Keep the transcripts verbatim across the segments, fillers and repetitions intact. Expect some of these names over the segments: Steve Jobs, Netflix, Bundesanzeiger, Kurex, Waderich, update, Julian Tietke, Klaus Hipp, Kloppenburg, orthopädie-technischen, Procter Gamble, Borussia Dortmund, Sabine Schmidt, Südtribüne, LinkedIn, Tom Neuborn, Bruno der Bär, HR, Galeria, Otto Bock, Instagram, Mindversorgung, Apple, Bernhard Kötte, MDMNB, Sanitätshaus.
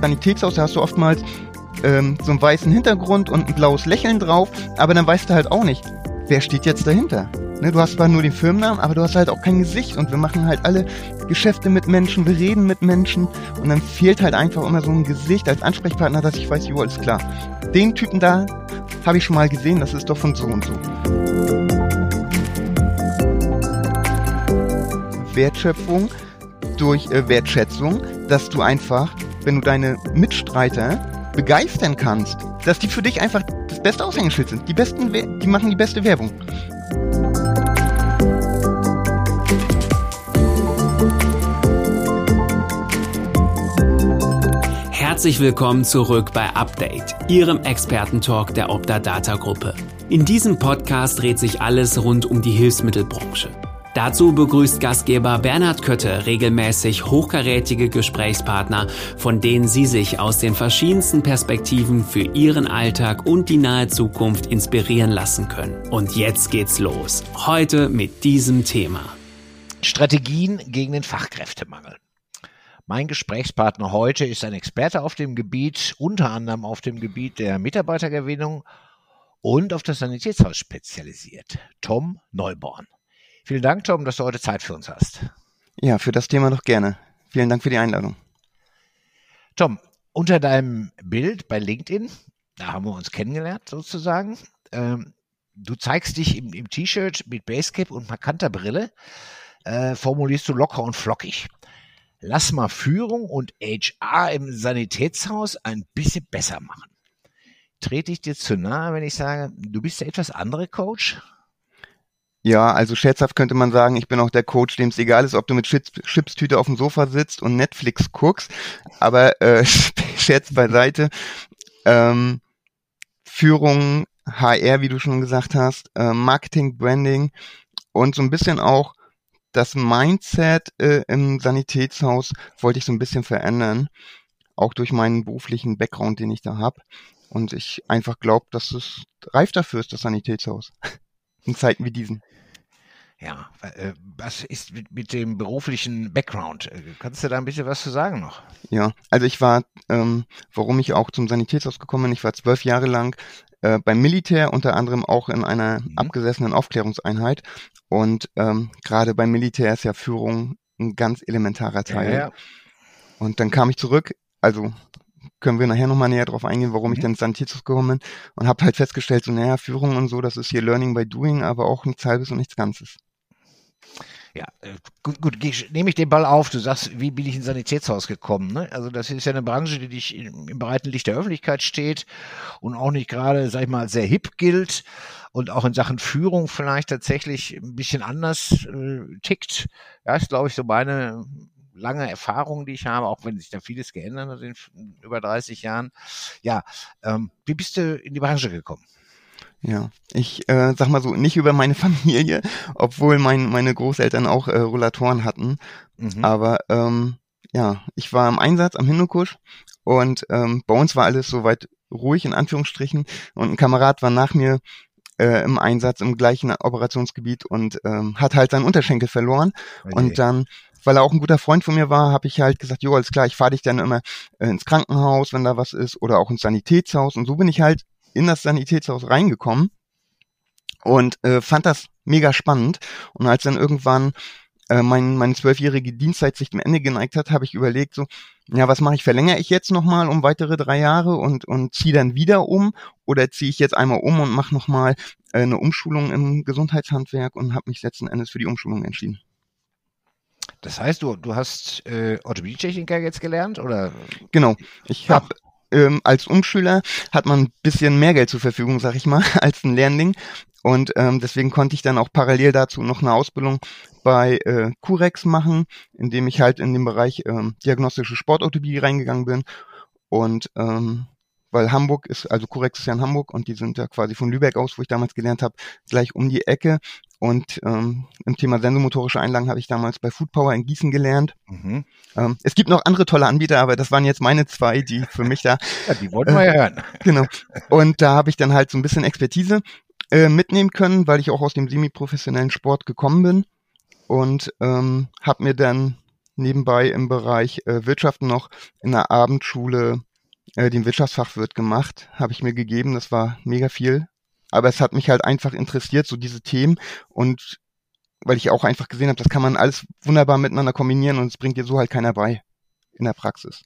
Sanitätshaus, da hast du oftmals ähm, so einen weißen Hintergrund und ein blaues Lächeln drauf, aber dann weißt du halt auch nicht, wer steht jetzt dahinter. Ne, du hast zwar nur den Firmennamen, aber du hast halt auch kein Gesicht und wir machen halt alle Geschäfte mit Menschen, wir reden mit Menschen und dann fehlt halt einfach immer so ein Gesicht als Ansprechpartner, dass ich weiß, jo, alles klar. Den Typen da habe ich schon mal gesehen, das ist doch von so und so. Wertschöpfung durch äh, Wertschätzung, dass du einfach, wenn du deine Mitstreiter begeistern kannst, dass die für dich einfach das beste Aushängeschild sind, die besten, die machen die beste Werbung. Herzlich willkommen zurück bei Update, Ihrem Expertentalk der Opta Data Gruppe. In diesem Podcast dreht sich alles rund um die Hilfsmittelbranche. Dazu begrüßt Gastgeber Bernhard Kötte regelmäßig hochkarätige Gesprächspartner, von denen Sie sich aus den verschiedensten Perspektiven für Ihren Alltag und die nahe Zukunft inspirieren lassen können. Und jetzt geht's los. Heute mit diesem Thema: Strategien gegen den Fachkräftemangel. Mein Gesprächspartner heute ist ein Experte auf dem Gebiet, unter anderem auf dem Gebiet der Mitarbeitergewinnung und auf das Sanitätshaus spezialisiert, Tom Neuborn. Vielen Dank, Tom, dass du heute Zeit für uns hast. Ja, für das Thema doch gerne. Vielen Dank für die Einladung. Tom, unter deinem Bild bei LinkedIn, da haben wir uns kennengelernt sozusagen, ähm, du zeigst dich im, im T-Shirt mit Basecap und markanter Brille, äh, formulierst du locker und flockig: Lass mal Führung und H R im Sanitätshaus ein bisschen besser machen. Trete ich dir zu nahe, wenn ich sage, du bist der etwas andere Coach? Ja, also scherzhaft könnte man sagen, ich bin auch der Coach, dem es egal ist, ob du mit Chipstüte auf dem Sofa sitzt und Netflix guckst. Aber äh, Scherz beiseite. Ähm, Führung, H R, wie du schon gesagt hast, äh, Marketing, Branding und so ein bisschen auch das Mindset äh, im Sanitätshaus wollte ich so ein bisschen verändern, auch durch meinen beruflichen Background, den ich da habe. Und ich einfach glaube, dass es reif dafür ist, das Sanitätshaus, in Zeiten wie diesen. Ja, äh, was ist mit, mit dem beruflichen Background? Kannst du da ein bisschen was zu sagen noch? Ja, also ich war, ähm, warum ich auch zum Sanitätshaus gekommen bin, ich war zwölf Jahre lang äh, beim Militär, unter anderem auch in einer mhm. abgesessenen Aufklärungseinheit. Und ähm, gerade beim Militär ist ja Führung ein ganz elementarer Teil. Ja, ja. Und dann kam ich zurück, also können wir nachher nochmal näher drauf eingehen, warum mhm. ich dann ins Sanitätshaus gekommen bin, und habe halt festgestellt, so naja, Führung und so, das ist hier Learning by Doing, aber auch nichts Halbes und nichts Ganzes. Ja, gut, gut, nehme ich den Ball auf. Du sagst, wie bin ich ins Sanitätshaus gekommen? Ne? Also das ist ja eine Branche, die dich im breiten Licht der Öffentlichkeit steht und auch nicht gerade, sag ich mal, sehr hip gilt und auch in Sachen Führung vielleicht tatsächlich ein bisschen anders äh, tickt. Ja, ist, glaube ich, so meine lange Erfahrung, die ich habe, auch wenn sich da vieles geändert hat in über dreißig Jahren. Ja, ähm, wie bist du in die Branche gekommen? Ja, ich äh, sag mal so, nicht über meine Familie, obwohl mein, meine Großeltern auch äh, Rollatoren hatten. Mhm. Aber ähm, ja, ich war im Einsatz am Hindukusch und ähm, bei uns war alles soweit ruhig, in Anführungsstrichen. Und ein Kamerad war nach mir äh, im Einsatz im gleichen Operationsgebiet und ähm, hat halt seinen Unterschenkel verloren. Okay. Und dann, weil er auch ein guter Freund von mir war, habe ich halt gesagt, jo, alles klar, ich fahre dich dann immer äh, ins Krankenhaus, wenn da was ist, oder auch ins Sanitätshaus. Und so bin ich halt in das Sanitätshaus reingekommen und äh, fand das mega spannend. Und als dann irgendwann äh, mein, meine zwölfjährige Dienstzeit sich dem Ende geneigt hat, habe ich überlegt, so, ja, was mache ich? Verlängere ich jetzt nochmal um weitere drei Jahre und, und ziehe dann wieder um? Oder ziehe ich jetzt einmal um und mache nochmal äh, eine Umschulung im Gesundheitshandwerk, und habe mich letzten Endes für die Umschulung entschieden. Das heißt, du, du hast äh, Orthopädie-Techniker jetzt gelernt, oder? Genau, ich habe... Ähm, als Umschüler hat man ein bisschen mehr Geld zur Verfügung, sag ich mal, als ein Lehrling. Und ähm, deswegen konnte ich dann auch parallel dazu noch eine Ausbildung bei äh, Kurex machen, indem ich halt in den Bereich ähm, diagnostische Sportorthopädie reingegangen bin. Und ähm, weil Hamburg ist, also Kurex ist ja in Hamburg, und die sind ja quasi von Lübeck aus, wo ich damals gelernt habe, gleich um die Ecke. Und ähm, im Thema sensomotorische Einlagen habe ich damals bei Foodpower in Gießen gelernt. Mhm. Ähm, es gibt noch andere tolle Anbieter, aber das waren jetzt meine zwei, die für mich da... Ja, die wollten wir ja hören. Genau. Und da habe ich dann halt so ein bisschen Expertise äh, mitnehmen können, weil ich auch aus dem semi-professionellen Sport gekommen bin. Und ähm, habe mir dann nebenbei im Bereich äh, Wirtschaften noch in der Abendschule äh, den Wirtschaftsfachwirt gemacht, habe ich mir gegeben, das war mega viel, aber es hat mich halt einfach interessiert, so diese Themen, und weil ich auch einfach gesehen habe, das kann man alles wunderbar miteinander kombinieren und es bringt dir so halt keiner bei in der Praxis.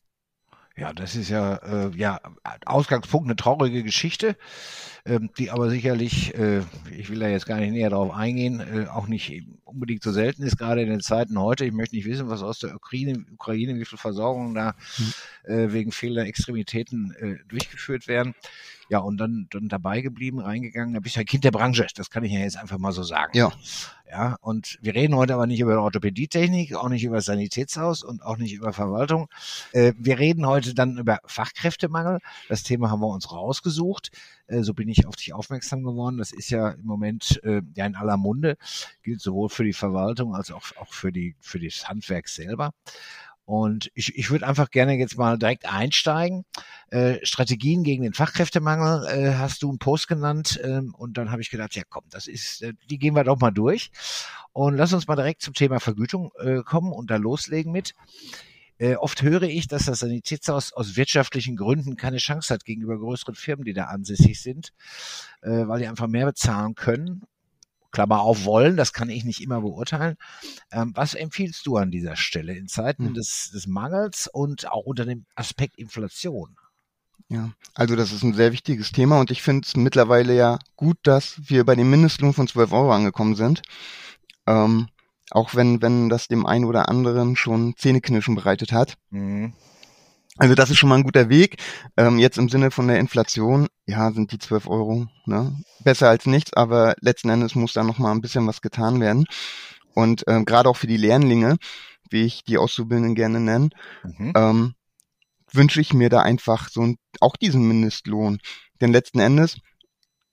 Ja, das ist ja, äh, ja, Ausgangspunkt, eine traurige Geschichte, ähm, die aber sicherlich, äh, ich will da jetzt gar nicht näher drauf eingehen, äh, auch nicht unbedingt so selten ist, gerade in den Zeiten heute. Ich möchte nicht wissen, was aus der Ukraine, Ukraine wie viel Versorgung da äh, wegen fehlender Extremitäten äh, durchgeführt werden. Ja, und dann, dann dabei geblieben, reingegangen. Da bist du ja Kind der Branche, das kann ich ja jetzt einfach mal so sagen. Ja. Ja, und wir reden heute aber nicht über Orthopädie-Technik, auch nicht über Sanitätshaus und auch nicht über Verwaltung. Äh, wir reden heute dann über Fachkräftemangel. Das Thema haben wir uns rausgesucht. Äh, so bin ich auf dich aufmerksam geworden. Das ist ja im Moment äh, ja in aller Munde, gilt sowohl für die Verwaltung als auch, auch für die, für das Handwerk selber. Und ich, ich würde einfach gerne jetzt mal direkt einsteigen. Äh, Strategien gegen den Fachkräftemangel äh, hast du einen Post genannt. Ähm, und dann habe ich gedacht, ja komm, das ist, äh, die gehen wir doch mal durch. Und lass uns mal direkt zum Thema Vergütung äh, kommen und da loslegen mit. Äh, oft höre ich, dass das Sanitätshaus aus wirtschaftlichen Gründen keine Chance hat gegenüber größeren Firmen, die da ansässig sind, äh, weil die einfach mehr bezahlen können. Klammer auf, wollen, das kann ich nicht immer beurteilen. Ähm, was empfiehlst du an dieser Stelle in Zeiten hm. des, des Mangels und auch unter dem Aspekt Inflation? Ja, also das ist ein sehr wichtiges Thema und ich finde es mittlerweile ja gut, dass wir bei dem Mindestlohn von zwölf Euro angekommen sind. Ähm, auch wenn, wenn das dem einen oder anderen schon Zähneknirschen bereitet hat. Hm. Also das ist schon mal ein guter Weg. Ähm, jetzt im Sinne von der Inflation, ja, sind die zwölf Euro, ne, besser als nichts, aber letzten Endes muss da nochmal ein bisschen was getan werden. Und ähm, gerade auch für die Lehrlinge, wie ich die Auszubildenden gerne nenne, mhm. ähm, wünsche ich mir da einfach so ein, auch diesen Mindestlohn. Denn letzten Endes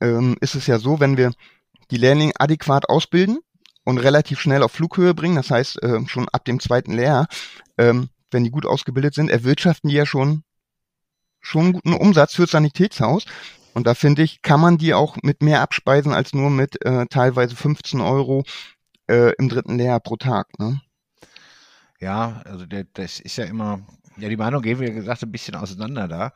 ähm, ist es ja so, wenn wir die Lehrlinge adäquat ausbilden und relativ schnell auf Flughöhe bringen, das heißt äh, schon ab dem zweiten Lehrjahr, ähm, wenn die gut ausgebildet sind, erwirtschaften die ja schon schon einen guten Umsatz fürs Sanitätshaus. Und da finde ich, kann man die auch mit mehr abspeisen als nur mit äh, teilweise fünfzehn Euro äh, im dritten Lehrjahr pro Tag. Ne? Ja, also der, das ist ja immer, ja, die Meinung gehen, wie gesagt, ein bisschen auseinander da.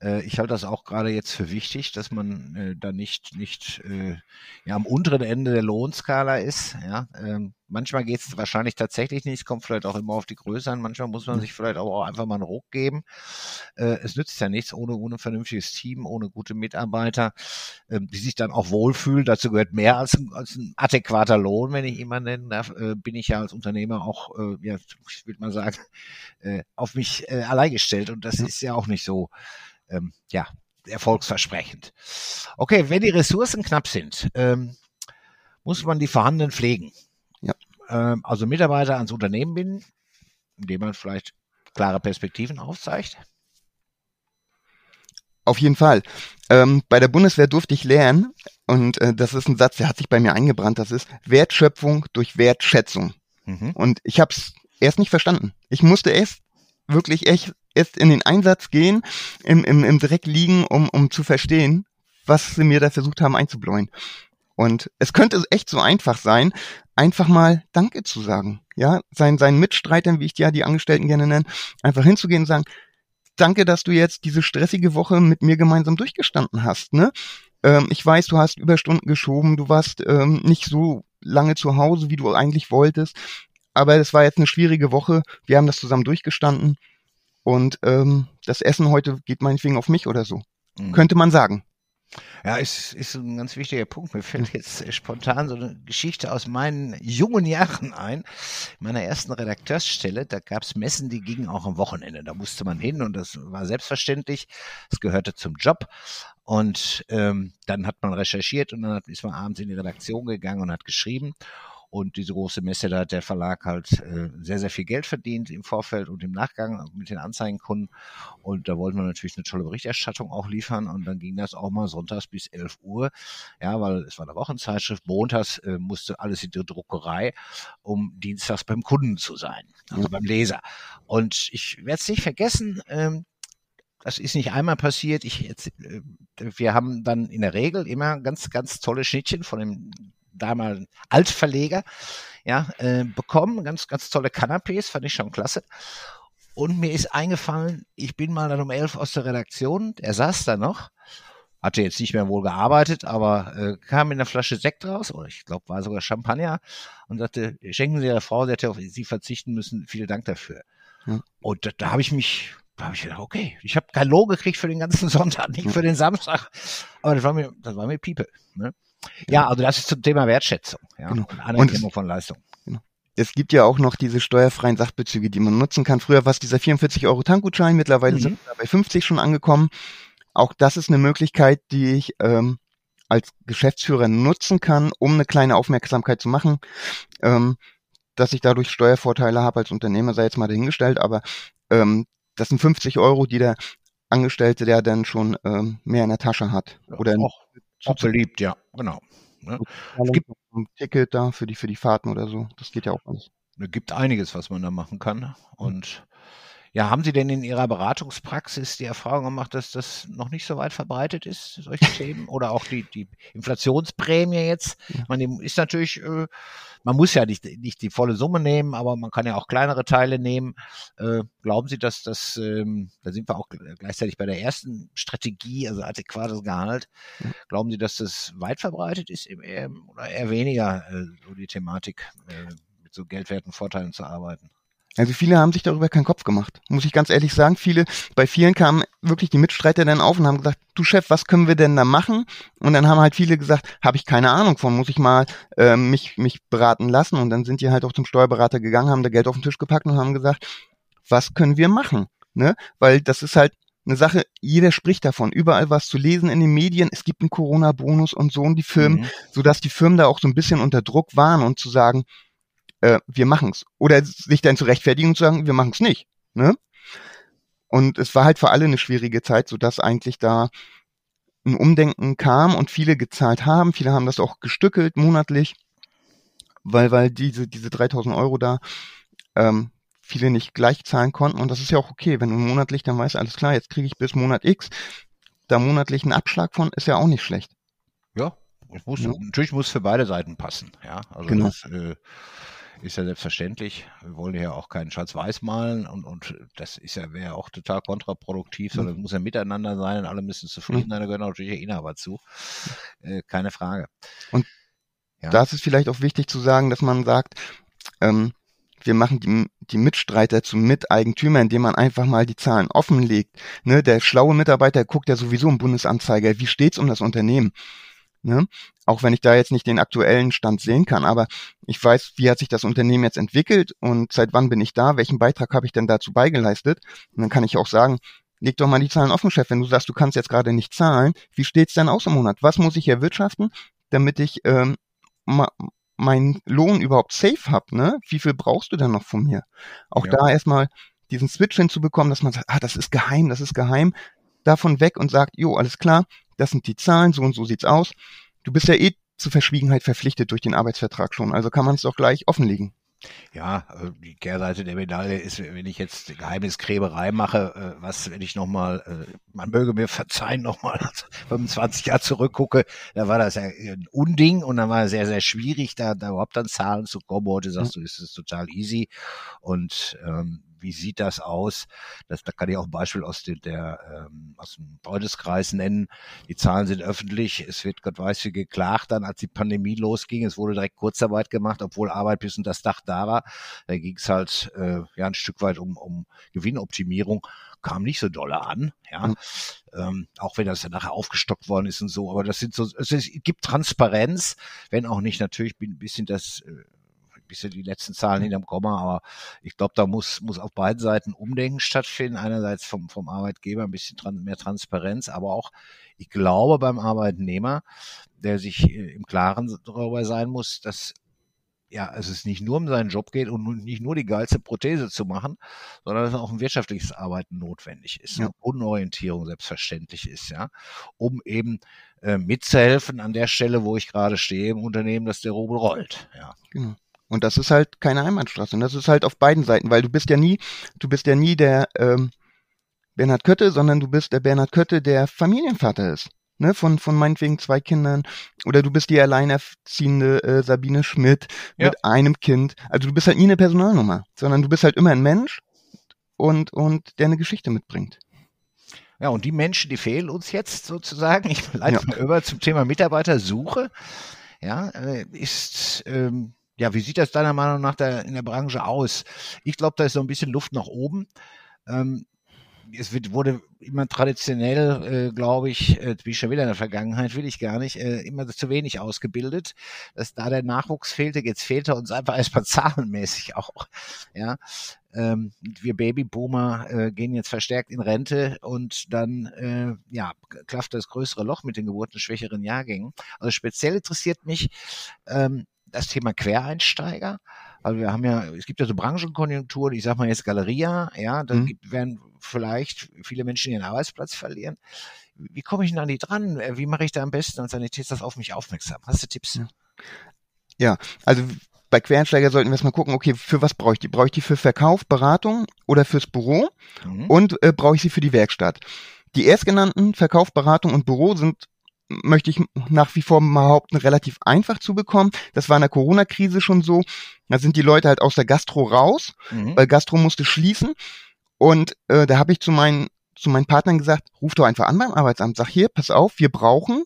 Äh, ich halte das auch gerade jetzt für wichtig, dass man äh, da nicht nicht äh, ja am unteren Ende der Lohnskala ist, ja, ähm, manchmal geht es wahrscheinlich tatsächlich nicht, kommt vielleicht auch immer auf die Größe an, manchmal muss man sich vielleicht auch einfach mal einen Ruck geben. Äh, es nützt ja nichts ohne, ohne ein vernünftiges Team, ohne gute Mitarbeiter, äh, die sich dann auch wohlfühlen. Dazu gehört mehr als ein, als ein adäquater Lohn, wenn ich ihn mal nennen darf. Äh, bin ich ja als Unternehmer auch, äh, ja, ich würde mal sagen, äh, auf mich äh, allein gestellt und das ist ja auch nicht so, ähm, ja, erfolgsversprechend. Okay, wenn die Ressourcen knapp sind, ähm, muss man die vorhandenen pflegen. Also Mitarbeiter ans Unternehmen binden, indem man vielleicht klare Perspektiven aufzeigt? Auf jeden Fall. Ähm, bei der Bundeswehr durfte ich lernen, und äh, das ist ein Satz, der hat sich bei mir eingebrannt, das ist Wertschöpfung durch Wertschätzung. Mhm. Und ich habe es erst nicht verstanden. Ich musste erst wirklich echt, erst in den Einsatz gehen, im, im, im Dreck liegen, um, um zu verstehen, was sie mir da versucht haben einzubläuen. Und es könnte echt so einfach sein, einfach mal Danke zu sagen, ja, seinen, seinen Mitstreitern, wie ich die, ja, die Angestellten gerne nenne, einfach hinzugehen und sagen, danke, dass du jetzt diese stressige Woche mit mir gemeinsam durchgestanden hast, ne? Ähm, ich weiß, du hast Überstunden geschoben, du warst ähm, nicht so lange zu Hause, wie du eigentlich wolltest, aber es war jetzt eine schwierige Woche, wir haben das zusammen durchgestanden und ähm, das Essen heute geht meinetwegen auf mich oder so, mhm. könnte man sagen. Ja, ist, ist ein ganz wichtiger Punkt. Mir fällt jetzt spontan so eine Geschichte aus meinen jungen Jahren ein. In meiner ersten Redakteursstelle, da gab es Messen, die gingen auch am Wochenende. Da musste man hin und das war selbstverständlich. Das gehörte zum Job. Und ähm, dann hat man recherchiert und dann ist man abends in die Redaktion gegangen und hat geschrieben. Und diese große Messe, da hat der Verlag halt äh, sehr, sehr viel Geld verdient im Vorfeld und im Nachgang mit den Anzeigenkunden. Und da wollten wir natürlich eine tolle Berichterstattung auch liefern. Und dann ging das auch mal sonntags bis elf Uhr. Ja, weil es war eine Wochenzeitschrift. Montags äh, musste alles in die Druckerei, um dienstags beim Kunden zu sein, also beim Leser. Und ich werde es nicht vergessen, ähm, das ist nicht einmal passiert. Ich, jetzt, äh, wir haben dann in der Regel immer ganz, ganz tolle Schnittchen von dem damaligen Altverleger, ja, äh, bekommen. Ganz, ganz tolle Canapés, fand ich schon klasse. Und mir ist eingefallen, ich bin mal dann um elf aus der Redaktion, er saß da noch, hatte jetzt nicht mehr wohl gearbeitet, aber äh, kam mit einer Flasche Sekt raus, oder ich glaube, war sogar Champagner, und sagte, schenken Sie Ihrer Frau, sie hätte auf Sie verzichten müssen, vielen Dank dafür. Hm. Und da, da habe ich mich, da habe ich gedacht, okay, ich habe kein Loh gekriegt für den ganzen Sonntag, nicht hm. für den Samstag, aber das war mir, das war mir Piepe. Ne? Ja, ja, also das ist zum Thema Wertschätzung, ja, genau. Und Anerkennung und von Leistung. Genau. Es gibt ja auch noch diese steuerfreien Sachbezüge, die man nutzen kann. Früher war es dieser vierundvierzig-Euro-Tankgutschein, mittlerweile mhm. sind wir bei fünfzig schon angekommen. Auch das ist eine Möglichkeit, die ich ähm, als Geschäftsführer nutzen kann, um eine kleine Aufmerksamkeit zu machen, ähm, dass ich dadurch Steuervorteile habe als Unternehmer, sei jetzt mal dahingestellt, aber ähm, das sind fünfzig Euro, die der Angestellte, der dann schon ähm, mehr in der Tasche hat. Ja, oder auch, auch beliebt, ja, genau. Ne? Es gibt ein Ticket da für die, für die Fahrten oder so. Das geht ja auch alles. Es gibt einiges, was man da machen kann. Und ja, haben Sie denn in Ihrer Beratungspraxis die Erfahrung gemacht, dass das noch nicht so weit verbreitet ist, solche Themen? Oder auch die, die Inflationsprämie jetzt? Man ist natürlich, man muss ja nicht, nicht die volle Summe nehmen, aber man kann ja auch kleinere Teile nehmen. Glauben Sie, dass das, da sind wir auch gleichzeitig bei der ersten Strategie, also adäquates Gehalt, glauben Sie, dass das weit verbreitet ist oder eher weniger, so die Thematik, mit so geldwerten Vorteilen zu arbeiten? Also viele haben sich darüber keinen Kopf gemacht, muss ich ganz ehrlich sagen. Viele, bei vielen kamen wirklich die Mitstreiter dann auf und haben gesagt, du Chef, was können wir denn da machen? Und dann haben halt viele gesagt, habe ich keine Ahnung von, muss ich mal äh, mich mich beraten lassen. Und dann sind die halt auch zum Steuerberater gegangen, haben da Geld auf den Tisch gepackt und haben gesagt, was können wir machen? Ne? Weil das ist halt eine Sache, jeder spricht davon, überall was zu lesen in den Medien, es gibt einen Corona-Bonus und so und die Firmen, mhm. sodass die Firmen da auch so ein bisschen unter Druck waren und zu sagen, wir machen's. Oder sich dann zu rechtfertigen und zu sagen, wir machen's nicht. Ne? Und es war halt für alle eine schwierige Zeit, sodass eigentlich da ein Umdenken kam und viele gezahlt haben. Viele haben das auch gestückelt monatlich, weil weil diese diese dreitausend Euro da ähm, viele nicht gleich zahlen konnten. Und das ist ja auch okay, wenn du monatlich dann weißt, alles klar, jetzt kriege ich bis Monat X da monatlich einen Abschlag von, ist ja auch nicht schlecht. Ja, ich muss, ja. natürlich muss es für beide Seiten passen. Ja, also genau. Das, äh, ist ja selbstverständlich. Wir wollen ja auch keinen Schwarz-Weiß malen und, und das ist ja, wäre ja auch total kontraproduktiv, sondern es muss ja miteinander sein und alle müssen zufrieden sein, da gehören natürlich die Inhaber zu. Äh, keine Frage. Und ja. da ist es vielleicht auch wichtig zu sagen, dass man sagt, ähm, wir machen die, die Mitstreiter zu Miteigentümern, indem man einfach mal die Zahlen offenlegt. Ne? Der schlaue Mitarbeiter guckt ja sowieso im Bundesanzeiger, wie steht's um das Unternehmen? Ne? Auch wenn ich da jetzt nicht den aktuellen Stand sehen kann, aber ich weiß, wie hat sich das Unternehmen jetzt entwickelt und seit wann bin ich da, welchen Beitrag habe ich denn dazu beigeleistet? Und dann kann ich auch sagen, leg doch mal die Zahlen offen, Chef, wenn du sagst, du kannst jetzt gerade nicht zahlen, wie steht's denn aus im Monat? Was muss ich erwirtschaften, damit ich ähm, ma- meinen Lohn überhaupt safe habe? Ne? Wie viel brauchst du denn noch von mir? Auch ja. da erstmal diesen Switch hinzubekommen, dass man sagt, ah, das ist geheim, das ist geheim, davon weg und sagt, jo, alles klar, das sind die Zahlen, so und so sieht's aus. Du bist ja eh zur Verschwiegenheit verpflichtet durch den Arbeitsvertrag schon, also kann man es doch gleich offenlegen. Ja, die Kehrseite der Medaille ist, wenn ich jetzt Geheimniskrämerei mache, was, wenn ich nochmal, man möge mir verzeihen, nochmal fünfundzwanzig Jahre zurückgucke, da war das ja ein Unding und dann war es sehr, sehr schwierig, da, da überhaupt an Zahlen zu kommen. Heute sagst du, ist es total easy und ähm, wie sieht das aus? Das, da kann ich auch ein Beispiel aus, den, der, ähm, aus dem Freundeskreis nennen. Die Zahlen sind öffentlich. Es wird Gott weiß wie geklagt dann, als die Pandemie losging. Es wurde direkt Kurzarbeit gemacht, obwohl Arbeit bis unter das Dach da war. Da ging es halt äh, ja ein Stück weit um, um Gewinnoptimierung. Kam nicht so doll an, ja. Mhm. Ähm, auch wenn das ja nachher aufgestockt worden ist und so. Aber das sind so, es, es gibt Transparenz, wenn auch nicht natürlich ein bisschen das... Äh, bisschen die letzten Zahlen hinterm Komma, aber ich glaube, da muss muss auf beiden Seiten Umdenken stattfinden. Einerseits vom vom Arbeitgeber ein bisschen tran- mehr Transparenz, aber auch, ich glaube, beim Arbeitnehmer, der sich äh, im Klaren darüber sein muss, dass ja, es ist nicht nur um seinen Job geht und nicht nur die geilste Prothese zu machen, sondern dass auch ein wirtschaftliches Arbeiten notwendig ist, ja. Kundenorientierung selbstverständlich ist, ja, um eben äh, mitzuhelfen an der Stelle, wo ich gerade stehe im Unternehmen, dass der Rubel rollt, ja. Genau. Und das ist halt keine Einbahnstraße. Und das ist halt auf beiden Seiten, weil du bist ja nie, du bist ja nie der ähm, Bernhard Kötte, sondern du bist der Bernhard Kötte, der Familienvater ist. ne, von, von meinetwegen zwei Kindern, oder du bist die alleinerziehende äh, Sabine Schmidt ja. mit einem Kind. Also du bist halt nie eine Personalnummer, sondern du bist halt immer ein Mensch und, und der eine Geschichte mitbringt. Ja, und die Menschen, die fehlen uns jetzt sozusagen. Ich leite ja. mal über zum Thema Mitarbeitersuche. Ja, ist, ähm, ja, wie sieht das deiner Meinung nach da in der Branche aus? Ich glaube, da ist so ein bisschen Luft nach oben. Ähm, es wird, wurde immer traditionell, äh, glaube ich, äh, wie schon wieder in der Vergangenheit, will ich gar nicht, äh, immer zu wenig ausgebildet, dass da der Nachwuchs fehlte. Jetzt fehlt er uns einfach erstmal zahlenmäßig auch, ja. Ähm, wir Babyboomer äh, gehen jetzt verstärkt in Rente und dann äh, ja, klafft das größere Loch mit den geburtenschwächeren Jahrgängen. Also speziell interessiert mich ähm, das Thema Quereinsteiger. Also wir haben ja, es gibt ja so Branchenkonjunkturen, ich sag mal jetzt Galeria, ja, da mhm. werden vielleicht viele Menschen ihren Arbeitsplatz verlieren. Wie komme ich denn an die dran? Wie mache ich da am besten als Sanitätshaus auf mich aufmerksam? Hast du Tipps? Ja, ja also bei Quereinsteiger sollten wir erstmal gucken, okay, für was brauche ich die? Brauche ich die für Verkauf, Beratung oder fürs Büro? Mhm. Und äh, brauche ich sie für die Werkstatt? Die erstgenannten, Verkauf, Beratung und Büro, sind, möchte ich nach wie vor mal behaupten, relativ einfach zu bekommen. Das war in der Corona-Krise schon so. Da sind die Leute halt aus der Gastro raus, mhm. weil Gastro musste schließen. Und äh, da habe ich zu meinen, zu meinen Partnern gesagt, ruf doch einfach an beim Arbeitsamt. Sag hier, pass auf, wir brauchen...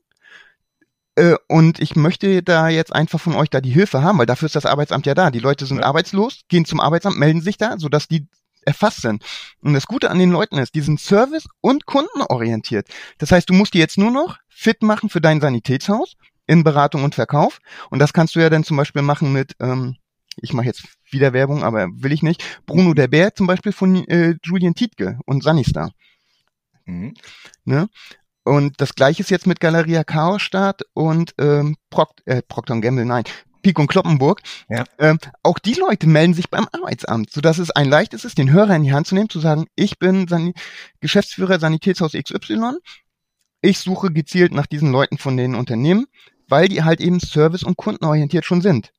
Und ich möchte da jetzt einfach von euch da die Hilfe haben, weil dafür ist das Arbeitsamt ja da. Die Leute sind ja. arbeitslos, gehen zum Arbeitsamt, melden sich da, sodass die erfasst sind. Und das Gute an den Leuten ist, die sind service- und kundenorientiert. Das heißt, du musst die jetzt nur noch fit machen für dein Sanitätshaus in Beratung und Verkauf. Und das kannst du ja dann zum Beispiel machen mit, ähm, ich mache jetzt wieder Werbung, aber will ich nicht, Bruno der Bär zum Beispiel von äh, Julian Tietke und Sunnystar. Mhm. Ne? Und das Gleiche ist jetzt mit Galeria Chaosstadt und ähm, Proct- äh, Procter Gamble, nein, Pik und Kloppenburg. Ja. Ähm, auch die Leute melden sich beim Arbeitsamt, sodass es ein leichtes ist, den Hörer in die Hand zu nehmen, zu sagen, ich bin San- Geschäftsführer Sanitätshaus X Y, ich suche gezielt nach diesen Leuten von den Unternehmen, weil die halt eben service- und kundenorientiert schon sind.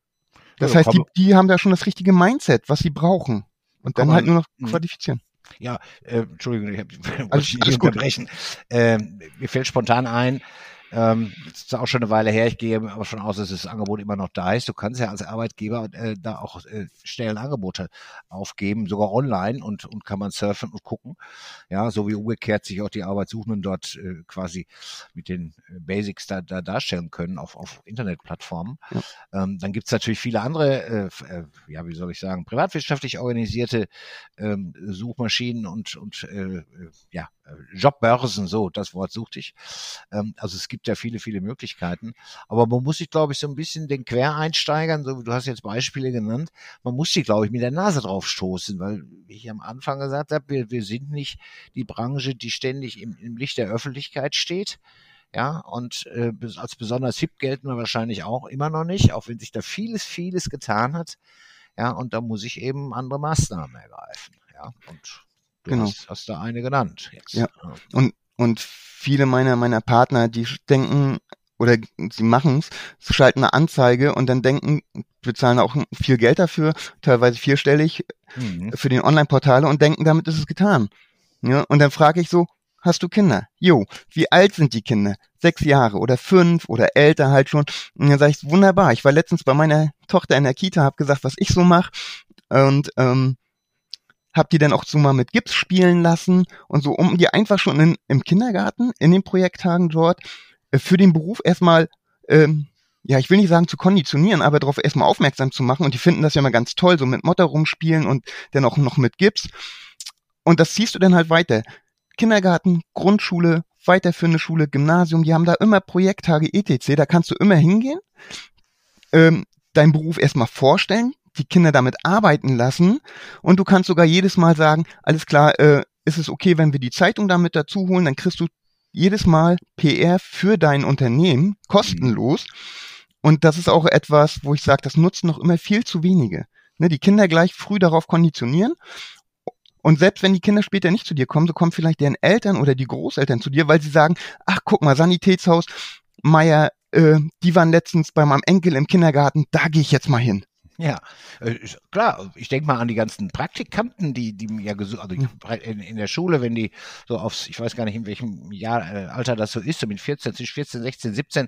Das ja, heißt, die, die haben da schon das richtige Mindset, was sie brauchen. Und dann halt nur noch m- qualifizieren. Ja, äh, Entschuldigung, ich wollte alles, nicht alles unterbrechen. Ähm, mir fällt spontan ein, ähm, das ist auch schon eine Weile her, ich gehe aber schon aus, dass das Angebot immer noch da ist. Du kannst ja als Arbeitgeber äh, da auch äh, Stellenangebote aufgeben, sogar online und, und kann man surfen und gucken. Ja, so wie umgekehrt sich auch die Arbeitssuchenden dort äh, quasi mit den Basics da, da darstellen können auf, auf Internetplattformen. Ja. Ähm, dann gibt's natürlich viele andere, äh, ja, wie soll ich sagen, privatwirtschaftlich organisierte ähm, Suchmaschinen und, und äh, ja, Jobbörsen, so, das Wort suchte ich. Ähm, also es gibt gibt ja viele, viele Möglichkeiten. Aber man muss sich, glaube ich, so ein bisschen den Quereinsteigern, so wie du hast jetzt Beispiele genannt, man muss sie, glaube ich, mit der Nase drauf stoßen, weil, wie ich am Anfang gesagt habe, wir, wir sind nicht die Branche, die ständig im, im Licht der Öffentlichkeit steht. Ja, und äh, als besonders hip gelten wir wahrscheinlich auch immer noch nicht, auch wenn sich da vieles, vieles getan hat. Ja, und da muss ich eben andere Maßnahmen ergreifen. Ja, und du genau. hast, hast da eine genannt jetzt. Ja. Und Und viele meiner, meiner Partner, die denken, oder sie machen es, schalten eine Anzeige und dann denken, bezahlen auch viel Geld dafür, teilweise vierstellig, mhm. für den Online-Portale und denken, damit ist es getan. Ja, und dann frage ich so, hast du Kinder? Jo, wie alt sind die Kinder? Sechs Jahre oder fünf oder älter halt schon. Und dann sage ich, wunderbar, ich war letztens bei meiner Tochter in der Kita, habe gesagt, was ich so mache und ähm, habt ihr dann auch so mal mit Gips spielen lassen und so, um dir einfach schon in, im Kindergarten, in den Projekttagen dort, für den Beruf erstmal, ähm, ja, ich will nicht sagen zu konditionieren, aber darauf erstmal aufmerksam zu machen. Und die finden das ja mal ganz toll, so mit Motter rumspielen und dann auch noch mit Gips. Und das ziehst du dann halt weiter. Kindergarten, Grundschule, weiterführende Schule, Gymnasium, die haben da immer Projekttage et cetera. Da kannst du immer hingehen, ähm, deinen Beruf erstmal vorstellen, die Kinder damit arbeiten lassen und du kannst sogar jedes Mal sagen, alles klar, äh, ist es okay, wenn wir die Zeitung damit dazu holen, dann kriegst du jedes Mal P R für dein Unternehmen, kostenlos. Und das ist auch etwas, wo ich sage, das nutzen noch immer viel zu wenige. Ne, die Kinder gleich früh darauf konditionieren und selbst wenn die Kinder später nicht zu dir kommen, so kommen vielleicht deren Eltern oder die Großeltern zu dir, weil sie sagen, ach guck mal, Sanitätshaus, Meier, äh, die waren letztens bei meinem Enkel im Kindergarten, da gehe ich jetzt mal hin. Ja, klar. Ich denke mal an die ganzen Praktikanten, die, die ja gesucht, also in, in der Schule, wenn die so aufs, ich weiß gar nicht, in welchem Jahr, äh, Alter das so ist, so mit vierzehn, zwischen vierzehn, sechzehn, siebzehn,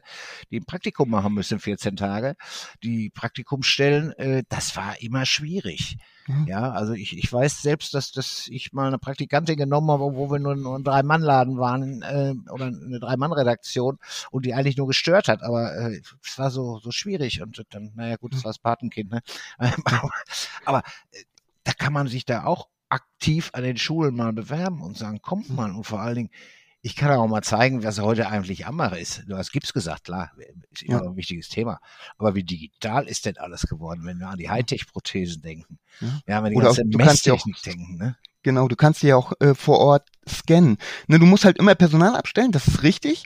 die ein Praktikum machen müssen, vierzehn Tage, die Praktikumsstellen, äh, das war immer schwierig. Mhm. Ja, also ich, ich weiß selbst, dass, dass ich mal eine Praktikantin genommen habe, wo wir nur, nur ein Drei-Mann-Laden waren, äh, oder eine Drei-Mann-Redaktion, und die eigentlich nur gestört hat, aber äh, es war so, so schwierig, und dann, naja gut, es war das Patenkind, ne? Aber, aber da kann man sich da auch aktiv an den Schulen mal bewerben und sagen, kommt mal. Und vor allen Dingen, ich kann auch mal zeigen, was heute eigentlich am Mache ist. Du hast Gips gesagt, klar, ist immer ja. ein wichtiges Thema. Aber wie digital ist denn alles geworden, wenn wir an die Hightech-Prothesen denken? Ja, ja, wenn wir die ganze Messtechnik denken, ne? Genau, du kannst ja auch äh, vor Ort scannen. Ne, du musst halt immer Personal abstellen, das ist richtig.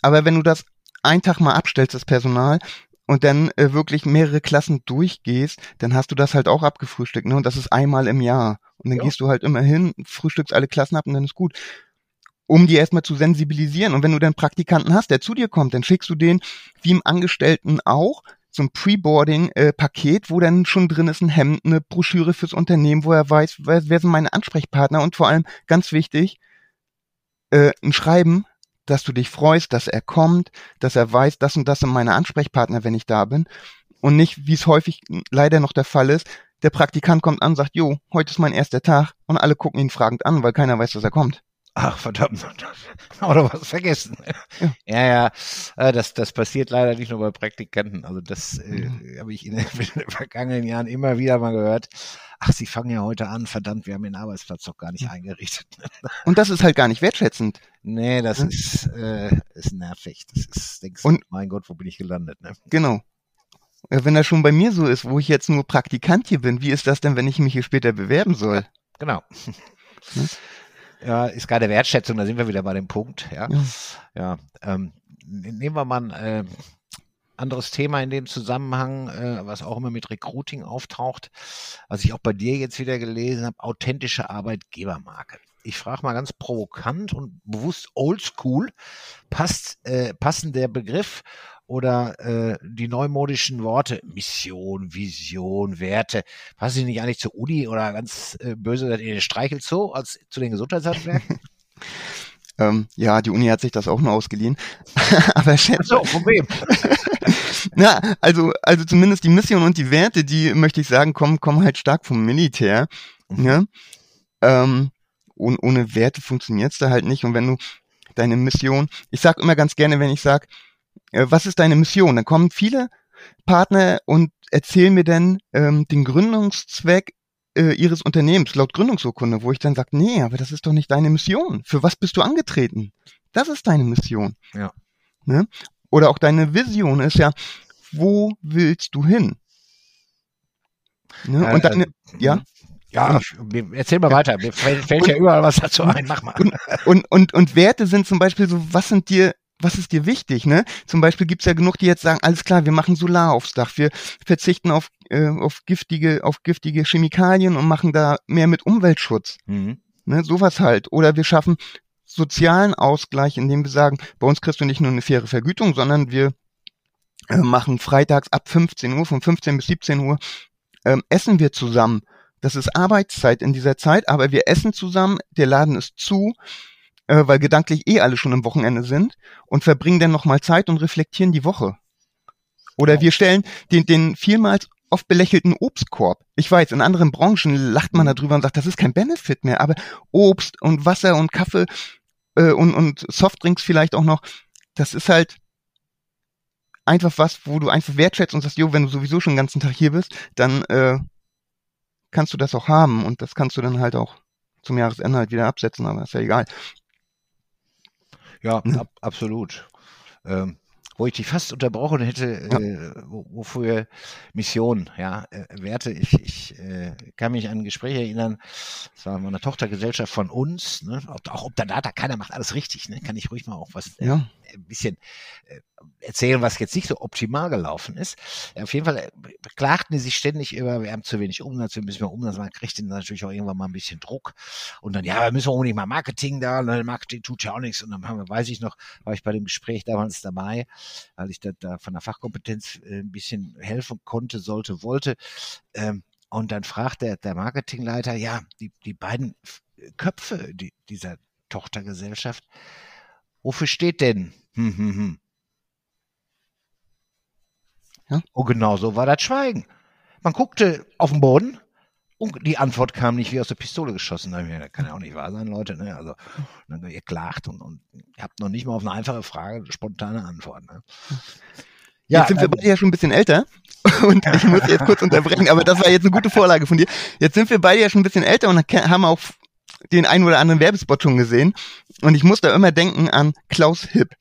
Aber wenn du das einen Tag mal abstellst, das Personal, und dann äh, wirklich mehrere Klassen durchgehst, dann hast du das halt auch abgefrühstückt, ne? Und das ist einmal im Jahr. Und dann ja. gehst du halt immer hin, frühstückst alle Klassen ab und dann ist gut. Um die erstmal zu sensibilisieren. Und wenn du dann Praktikanten hast, der zu dir kommt, dann schickst du den, wie im Angestellten auch, so ein Pre-Boarding-Paket, äh, wo dann schon drin ist ein Hemd, eine Broschüre fürs Unternehmen, wo er weiß, wer, wer sind meine Ansprechpartner, und vor allem, ganz wichtig, äh, ein Schreiben, dass du dich freust, dass er kommt, dass er weiß, das und das sind meine Ansprechpartner, wenn ich da bin. Und nicht, wie es häufig leider noch der Fall ist, der Praktikant kommt an und sagt, jo, heute ist mein erster Tag, und alle gucken ihn fragend an, weil keiner weiß, dass er kommt. Ach, verdammt, oder was vergessen. Ja, ja, das, das passiert leider nicht nur bei Praktikanten. Also das äh, habe ich in den, in den vergangenen Jahren immer wieder mal gehört. Ach, sie fangen ja heute an, verdammt, wir haben den Arbeitsplatz doch gar nicht eingerichtet. Und das ist halt gar nicht wertschätzend. Nee, das hm? ist, äh, ist nervig. Das ist, denkst du, und, mein Gott, wo bin ich gelandet? Ne? Genau. Wenn das schon bei mir so ist, wo ich jetzt nur Praktikant hier bin, wie ist das denn, wenn ich mich hier später bewerben soll? Genau. Hm? Ja, ist keine Wertschätzung, da sind wir wieder bei dem Punkt. Ja, ja. ja ähm, nehmen wir mal ein äh, anderes Thema in dem Zusammenhang, äh, was auch immer mit Recruiting auftaucht, was ich auch bei dir jetzt wieder gelesen habe, authentische Arbeitgebermarke. Ich frage mal ganz provokant und bewusst oldschool, passt äh, passend der Begriff oder äh, die neumodischen Worte Mission, Vision, Werte, passen die nicht eigentlich zur Uni oder ganz äh, böse in den Streichelzoo als zu den Gesundheitshandwerken? ähm, ja, die Uni hat sich das auch nur ausgeliehen. Aber schätze. So, von wem? Na, also, also zumindest die Mission und die Werte, die, möchte ich sagen, kommen, kommen halt stark vom Militär. Mhm. Ja? Ähm, und ohne Werte funktioniert's da halt nicht. Und wenn du deine Mission, ich sag immer ganz gerne, wenn ich sag, was ist deine Mission? Dann kommen viele Partner und erzählen mir dann ähm, den Gründungszweck äh, ihres Unternehmens laut Gründungsurkunde, wo ich dann sage, nee, aber das ist doch nicht deine Mission. Für was bist du angetreten? Das ist deine Mission. Ja. Ne? Oder auch deine Vision ist ja, wo willst du hin? Ne? Äh, und deine, äh, ja? Ja, erzähl mal weiter. Mir fällt, fällt und, ja überall was dazu ein. Mach mal. Und, und, und, und Werte sind zum Beispiel so, was sind dir Was ist dir wichtig, ne? Zum Beispiel gibt's ja genug, die jetzt sagen, alles klar, wir machen Solar aufs Dach, wir verzichten auf, äh, auf giftige, auf giftige Chemikalien und machen da mehr mit Umweltschutz. Mhm. Ne, sowas halt. Oder wir schaffen sozialen Ausgleich, indem wir sagen, bei uns kriegst du nicht nur eine faire Vergütung, sondern wir äh, machen freitags ab fünfzehn Uhr, von fünfzehn bis siebzehn Uhr, äh, essen wir zusammen. Das ist Arbeitszeit in dieser Zeit, aber wir essen zusammen, der Laden ist zu, weil gedanklich eh alle schon am Wochenende sind, und verbringen dann nochmal Zeit und reflektieren die Woche. Oder wir stellen den, den vielmals oft belächelten Obstkorb. Ich weiß, in anderen Branchen lacht man darüber und sagt, das ist kein Benefit mehr, aber Obst und Wasser und Kaffee äh, und, und Softdrinks vielleicht auch noch, das ist halt einfach was, wo du einfach wertschätzt und sagst, jo, wenn du sowieso schon den ganzen Tag hier bist, dann äh, kannst du das auch haben, und das kannst du dann halt auch zum Jahresende halt wieder absetzen, aber ist ja egal. Ja, ab, absolut. Ähm, wo ich dich fast unterbrochen hätte, ja. äh, wofür Mission, ja, äh, Werte, ich, ich äh, kann mich an ein Gespräch erinnern, das war eine Tochtergesellschaft von uns, ne? Auch opta data, keiner macht alles richtig, ne? Kann ich ruhig mal auch was äh, ja. ein bisschen äh, erzählen, was jetzt nicht so optimal gelaufen ist. Ja, auf jeden Fall beklagten die sich ständig über, wir haben zu wenig Umsatz, wir müssen mehr Umsatz machen, kriegt dann natürlich auch irgendwann mal ein bisschen Druck. Und dann, ja, wir müssen auch nicht mal Marketing da, Marketing tut ja auch nichts. Und dann haben wir, weiß ich noch, war ich bei dem Gespräch damals dabei, weil ich da, da von der Fachkompetenz ein bisschen helfen konnte, sollte, wollte. Und dann fragt der, der Marketingleiter, ja, die, die beiden Köpfe dieser Tochtergesellschaft, wofür steht denn? Hm, hm, hm. Ja? Und genau so war das Schweigen. Man guckte auf den Boden und die Antwort kam nicht wie aus der Pistole geschossen. Da habe ich mir gedacht, das kann ja auch nicht wahr sein, Leute. Ne? Also, und dann ihr klagt und, und ihr habt noch nicht mal auf eine einfache Frage eine spontane Antwort. Ne? Ja, jetzt sind ähm, wir beide ja schon ein bisschen älter und ich muss jetzt kurz unterbrechen, aber das war jetzt eine gute Vorlage von dir. Jetzt sind wir beide ja schon ein bisschen älter und haben auch den einen oder anderen Werbespot schon gesehen und ich muss da immer denken an Klaus Hipp.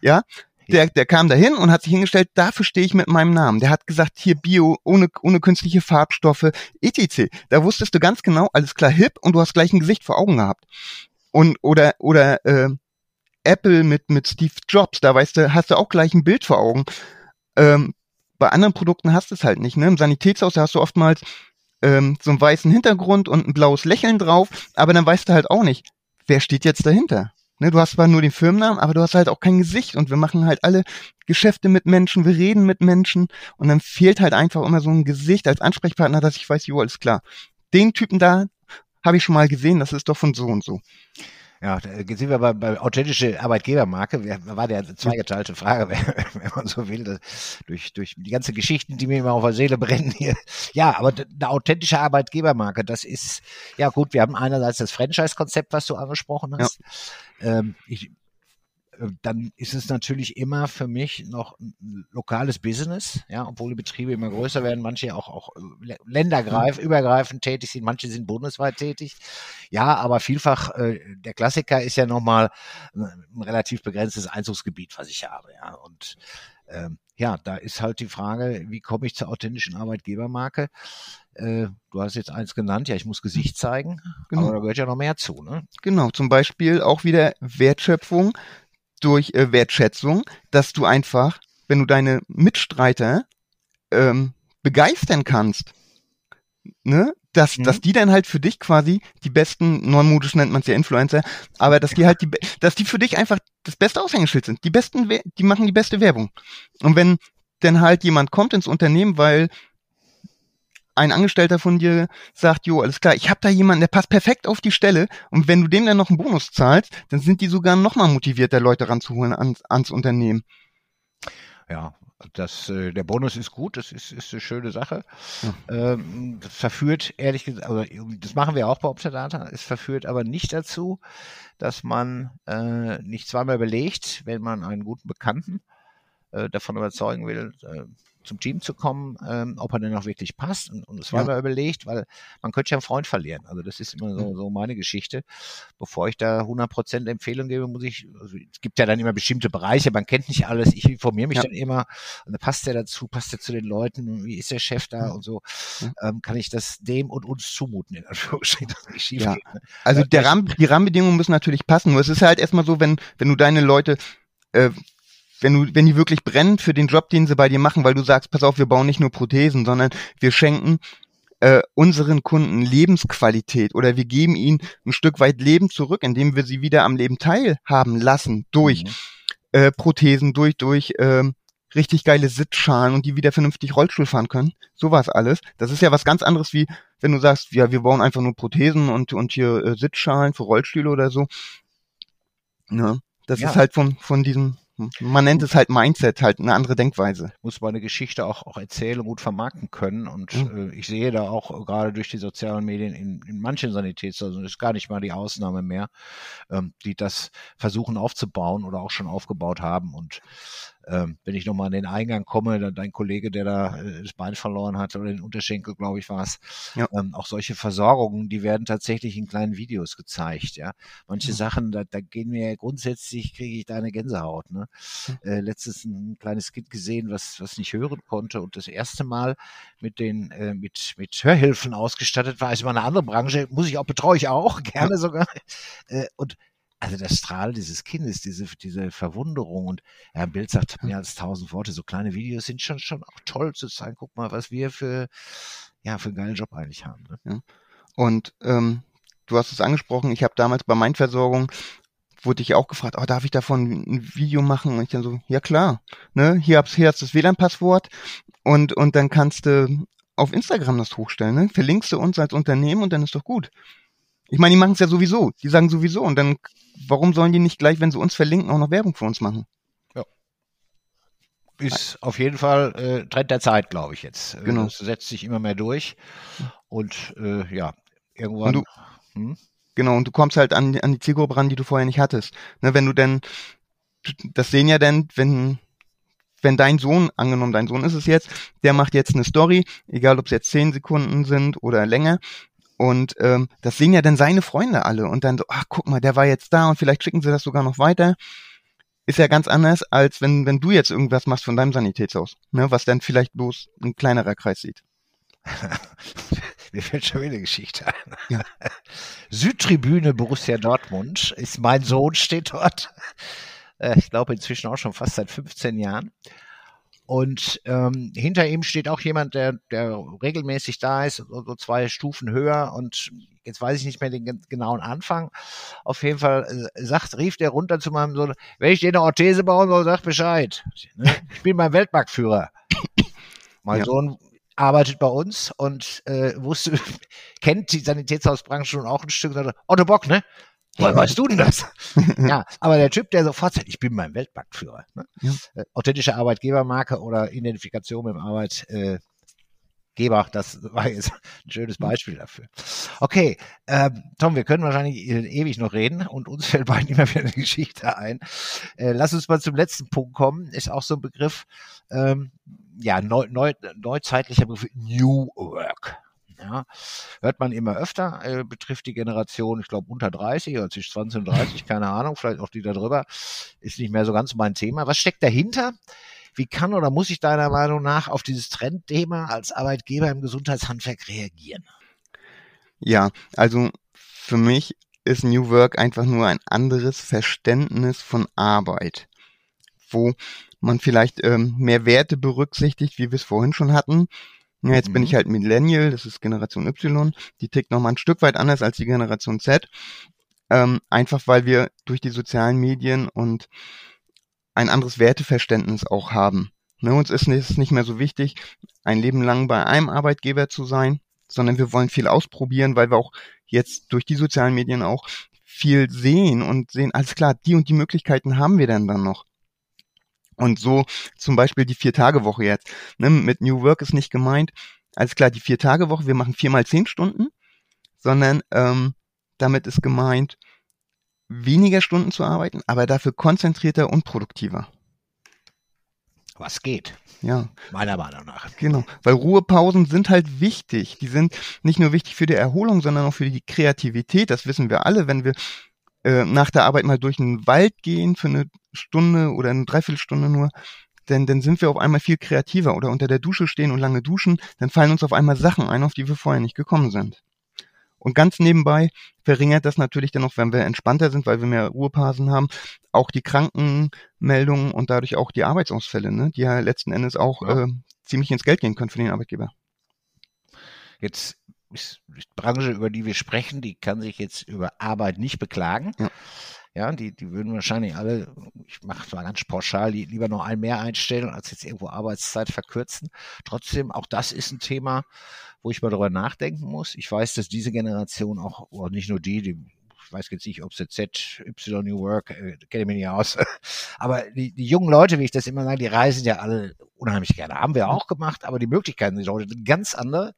Ja, Der, der kam dahin und hat sich hingestellt, dafür stehe ich mit meinem Namen. Der hat gesagt, hier Bio, ohne, ohne künstliche Farbstoffe, et cetera. Da wusstest du ganz genau, alles klar, hip, und du hast gleich ein Gesicht vor Augen gehabt. Und, oder, oder, äh, Apple mit, mit Steve Jobs, da weißt du, hast du auch gleich ein Bild vor Augen. Ähm, bei anderen Produkten hast du es halt nicht, ne? Im Sanitätshaus, da hast du oftmals, ähm, so einen weißen Hintergrund und ein blaues Lächeln drauf, aber dann weißt du halt auch nicht, wer steht jetzt dahinter? Du hast zwar nur den Firmennamen, aber du hast halt auch kein Gesicht und wir machen halt alle Geschäfte mit Menschen, wir reden mit Menschen und dann fehlt halt einfach immer so ein Gesicht als Ansprechpartner, dass ich weiß, jo, alles klar. Den Typen da habe ich schon mal gesehen, das ist doch von so und so. Ja, da sind wir bei, bei authentische Arbeitgebermarke. Da war ja eine zweigeteilte Frage, wenn, wenn man so will, das, durch, durch die ganzen Geschichten, die mir immer auf der Seele brennen hier. Ja, aber eine authentische Arbeitgebermarke, das ist, ja gut, wir haben einerseits das Franchise-Konzept, was du angesprochen hast. Ja. Ähm, ich, dann ist es natürlich immer für mich noch ein lokales Business, ja, obwohl die Betriebe immer größer werden, manche auch, auch länderübergreifend tätig sind, manche sind bundesweit tätig. Ja, aber vielfach, äh, der Klassiker ist ja nochmal ein relativ begrenztes Einzugsgebiet, was ich habe, ja, und ähm, ja, da ist halt die Frage, wie komme ich zur authentischen Arbeitgebermarke? Äh, du hast jetzt eins genannt, ja, ich muss Gesicht zeigen, genau. Aber da gehört ja noch mehr zu, ne? Genau, zum Beispiel auch wieder Wertschöpfung, durch äh, Wertschätzung, dass du einfach, wenn du deine Mitstreiter ähm, begeistern kannst, ne, dass, mhm. dass die dann halt für dich quasi die besten, neumodisch nennt man es ja Influencer, aber dass die halt die, dass die für dich einfach das beste Aushängeschild sind. Die besten, die machen die beste Werbung. Und wenn dann halt jemand kommt ins Unternehmen, weil ein Angestellter von dir sagt, jo, alles klar, ich habe da jemanden, der passt perfekt auf die Stelle und wenn du dem dann noch einen Bonus zahlst, dann sind die sogar nochmal motivierter, Leute ranzuholen ans, ans Unternehmen. Ja, das, äh, der Bonus ist gut, das ist, ist eine schöne Sache. Ja. Ähm, das verführt, ehrlich gesagt, also, das machen wir auch bei opta data, es verführt aber nicht dazu, dass man äh, nicht zweimal belegt, wenn man einen guten Bekannten äh, davon überzeugen will, äh, zum Team zu kommen, ähm, ob er denn auch wirklich passt. Und das war mir überlegt, weil man könnte ja einen Freund verlieren. Also das ist immer so, so meine Geschichte. Bevor ich da hundert Prozent Empfehlung gebe, muss ich, also es gibt ja dann immer bestimmte Bereiche, man kennt nicht alles, ich informiere mich ja. dann immer, und dann passt der dazu, passt der zu den Leuten, wie ist der Chef da und so, ja. ähm, kann ich das dem und uns zumuten, in Anführungsstrichen. Ja. Also der Rahmen, die Rahmenbedingungen müssen natürlich passen, nur es ist halt erstmal so, wenn, wenn du deine Leute äh, wenn du, wenn die wirklich brennen für den Job, den sie bei dir machen, weil du sagst, pass auf, wir bauen nicht nur Prothesen, sondern wir schenken äh, unseren Kunden Lebensqualität oder wir geben ihnen ein Stück weit Leben zurück, indem wir sie wieder am Leben teilhaben lassen durch mhm. äh, Prothesen, durch durch äh, richtig geile Sitzschalen und die wieder vernünftig Rollstuhl fahren können. Sowas alles. Das ist ja was ganz anderes, wie wenn du sagst, ja, wir bauen einfach nur Prothesen und und hier äh, Sitzschalen für Rollstühle oder so. Ja, das ja. ist halt von von diesem Man nennt es halt Mindset, halt eine andere Denkweise. Muss man eine Geschichte auch, auch erzählen und gut vermarkten können. Und mhm. äh, ich sehe da auch gerade durch die sozialen Medien in, in manchen Sanitätshäusern, also das ist gar nicht mal die Ausnahme mehr, ähm, die das versuchen aufzubauen oder auch schon aufgebaut haben. Und ähm, wenn ich nochmal an den Eingang komme, dann dein Kollege, der da äh, das Bein verloren hat oder den Unterschenkel, glaube ich, war es. Ja. Ähm, auch solche Versorgungen, die werden tatsächlich in kleinen Videos gezeigt. Ja, manche mhm. Sachen, da, da gehen mir grundsätzlich, kriege ich da eine Gänsehaut, ne? Äh, letztens ein kleines Kind gesehen, was, was nicht hören konnte und das erste Mal mit den äh, mit, mit Hörhilfen ausgestattet war. Also mal eine andere Branche, muss ich auch, betreue ich auch, gerne sogar. Äh, und also das Strahlen dieses Kindes, diese, diese Verwunderung und ja, ein Bild sagt mehr als tausend Worte. So kleine Videos sind schon, schon auch toll zu zeigen. Guck mal, was wir für, ja, für einen geilen Job eigentlich haben. Ne? Ja. Und ähm, du hast es angesprochen, ich habe damals bei Mindversorgung wurde ich auch gefragt, oh, darf ich davon ein Video machen? Und ich dann so, ja klar, ne, hier hab's, hier hast du das W L A N-Passwort und, und dann kannst du auf Instagram das hochstellen, ne? Verlinkst du uns als Unternehmen und dann ist doch gut. Ich meine, die machen es ja sowieso, die sagen sowieso und dann, warum sollen die nicht gleich, wenn sie uns verlinken, auch noch Werbung für uns machen? Ja. Ist auf jeden Fall äh, Trend der Zeit, glaube ich jetzt. Genau. Das setzt sich immer mehr durch und äh, ja, irgendwann... Und du, hm? Genau, und du kommst halt an, an die Zielgruppe ran, die du vorher nicht hattest. Ne, wenn du denn, das sehen ja dann, wenn... Wenn dein Sohn, angenommen dein Sohn ist es jetzt, der macht jetzt eine Story, egal ob es jetzt zehn Sekunden sind oder länger und ähm, das sehen ja dann seine Freunde alle und dann so, ach guck mal, der war jetzt da und vielleicht schicken sie das sogar noch weiter. Ist ja ganz anders, als wenn wenn du jetzt irgendwas machst von deinem Sanitätshaus, ne, was dann vielleicht bloß ein kleinerer Kreis sieht. Mir fällt schon wieder eine Geschichte ein. Ja. Südtribüne Borussia Dortmund, ist mein Sohn, steht dort. Ich glaube inzwischen auch schon fast seit fünfzehn Jahren. Und ähm, hinter ihm steht auch jemand, der, der regelmäßig da ist, so zwei Stufen höher. Und jetzt weiß ich nicht mehr den genauen Anfang. Auf jeden Fall sagt, rief der runter zu meinem Sohn, wenn ich dir eine Orthese bauen soll, sag Bescheid. Ich bin mein Weltmarktführer. Mein ja. Sohn arbeitet bei uns und äh, wusste, kennt die Sanitätshausbranche schon auch ein Stück. Sagte, Otto Bock, ne? Woher weißt du denn das? Ja, aber der Typ, der sofort sagt, ich bin mein Weltmarktführer. Ne? Ja. Äh, authentische Arbeitgebermarke oder Identifikation mit dem Arbeitgeber, das war jetzt ein schönes Beispiel dafür. Okay, äh, Tom, wir können wahrscheinlich ewig noch reden und uns fällt beiden immer wieder eine Geschichte ein. Äh, lass uns mal zum letzten Punkt kommen, ist auch so ein Begriff, ähm, ja, neu, neu, neuzeitlicher Begriff, New Work. Ja, hört man immer öfter, äh, betrifft die Generation, ich glaube, unter dreißig oder zwischen zwanzig und dreißig, keine Ahnung, vielleicht auch die da drüber, ist nicht mehr so ganz mein Thema. Was steckt dahinter? Wie kann oder muss ich deiner Meinung nach auf dieses Trendthema als Arbeitgeber im Gesundheitshandwerk reagieren? Ja, also für mich ist New Work einfach nur ein anderes Verständnis von Arbeit, wo man vielleicht ähm, mehr Werte berücksichtigt, wie wir es vorhin schon hatten. Ja, jetzt mhm. bin ich halt Millennial, das ist Generation Y, die tickt nochmal ein Stück weit anders als die Generation Z, ähm, einfach weil wir durch die sozialen Medien und ein anderes Werteverständnis auch haben. Ne, uns ist es nicht mehr so wichtig, ein Leben lang bei einem Arbeitgeber zu sein, sondern wir wollen viel ausprobieren, weil wir auch jetzt durch die sozialen Medien auch viel sehen und sehen, alles klar, die und die Möglichkeiten haben wir dann dann noch. Und so zum Beispiel die Vier-Tage-Woche jetzt. Ne, mit New Work ist nicht gemeint, alles klar, die Vier-Tage-Woche, wir machen vier mal zehn Stunden, sondern ähm, damit ist gemeint, weniger Stunden zu arbeiten, aber dafür konzentrierter und produktiver. Was geht? Ja. Meiner Meinung nach. Genau, weil Ruhepausen sind halt wichtig. Die sind nicht nur wichtig für die Erholung, sondern auch für die Kreativität. Das wissen wir alle, wenn wir nach der Arbeit mal durch den Wald gehen für eine Stunde oder eine Dreiviertelstunde nur, denn dann sind wir auf einmal viel kreativer oder unter der Dusche stehen und lange duschen, dann fallen uns auf einmal Sachen ein, auf die wir vorher nicht gekommen sind. Und ganz nebenbei verringert das natürlich dann auch, wenn wir entspannter sind, weil wir mehr Ruhepausen haben, auch die Krankenmeldungen und dadurch auch die Arbeitsausfälle, ne, die ja letzten Endes auch ja. äh, ziemlich ins Geld gehen können für den Arbeitgeber. Jetzt die Branche, über die wir sprechen, die kann sich jetzt über Arbeit nicht beklagen. Ja, ja die, die würden wahrscheinlich alle, ich mache es mal ganz pauschal, die lieber noch ein mehr einstellen, als jetzt irgendwo Arbeitszeit verkürzen. Trotzdem, auch das ist ein Thema, wo ich mal drüber nachdenken muss. Ich weiß, dass diese Generation auch, oder nicht nur die, die ich weiß jetzt nicht, ob es jetzt Z, Y, New Work, äh, kenne ich mich nicht aus. Aber die, die jungen Leute, wie ich das immer sage, die reisen ja alle unheimlich gerne. Haben wir auch gemacht, aber die Möglichkeiten sind heute ganz andere.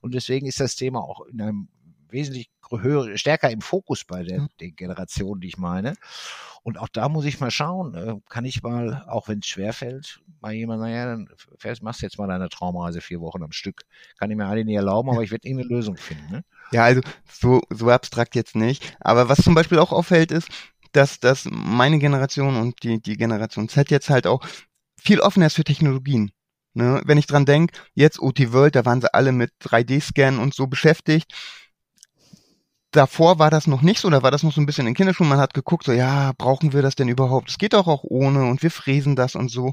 Und deswegen ist das Thema auch in einem wesentlich höher, stärker im Fokus bei der, mhm. der Generation, die ich meine. Und auch da muss ich mal schauen, kann ich mal, auch wenn es schwerfällt, mal jemand sagen, ja, dann machst du jetzt mal deine Traumreise vier Wochen am Stück. Kann ich mir alle nicht erlauben, aber ich werde irgendeine Lösung finden. Ne? Ja, also so, so abstrakt jetzt nicht. Aber was zum Beispiel auch auffällt, ist, dass, dass meine Generation und die, die Generation Z jetzt halt auch viel offener ist für Technologien. Ne? Wenn ich dran denke, jetzt O T World, da waren sie alle mit drei D Scannen und so beschäftigt. Davor war das noch nicht so, da war das noch so ein bisschen in Kinderschuhen. Man hat geguckt, so, ja, brauchen wir das denn überhaupt? Es geht doch auch ohne und wir fräsen das und so.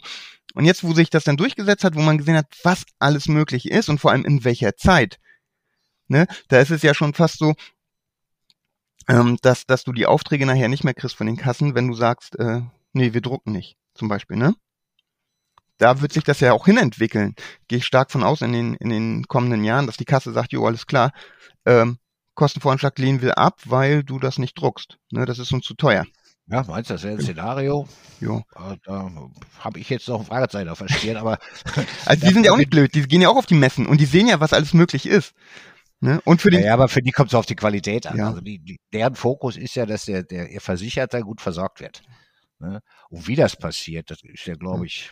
Und jetzt, wo sich das dann durchgesetzt hat, wo man gesehen hat, was alles möglich ist und vor allem in welcher Zeit, ne, da ist es ja schon fast so, ähm, dass, dass du die Aufträge nachher nicht mehr kriegst von den Kassen, wenn du sagst, äh, nee, wir drucken nicht, zum Beispiel, ne? Da wird sich das ja auch hinentwickeln. Gehe ich stark von aus in den, in den kommenden Jahren, dass die Kasse sagt, jo, alles klar, ähm, Kostenvoranschlag lehnen wir ab, weil du das nicht druckst. Ne, das ist uns zu teuer. Ja, meinst du, das wäre ein Szenario? Jo. Da habe ich jetzt noch ein Fragezeichen auf verstehen, aber... Also die sind ja auch nicht blöd, die gehen ja auch auf die Messen und die sehen ja, was alles möglich ist. Ne? Und für den ja, ja, aber für die kommt es auf die Qualität an. Ja. Also die, die, deren Fokus ist ja, dass der, der, der Versicherter gut versorgt wird. Ne? Und wie das passiert, das ist ja, glaube ich...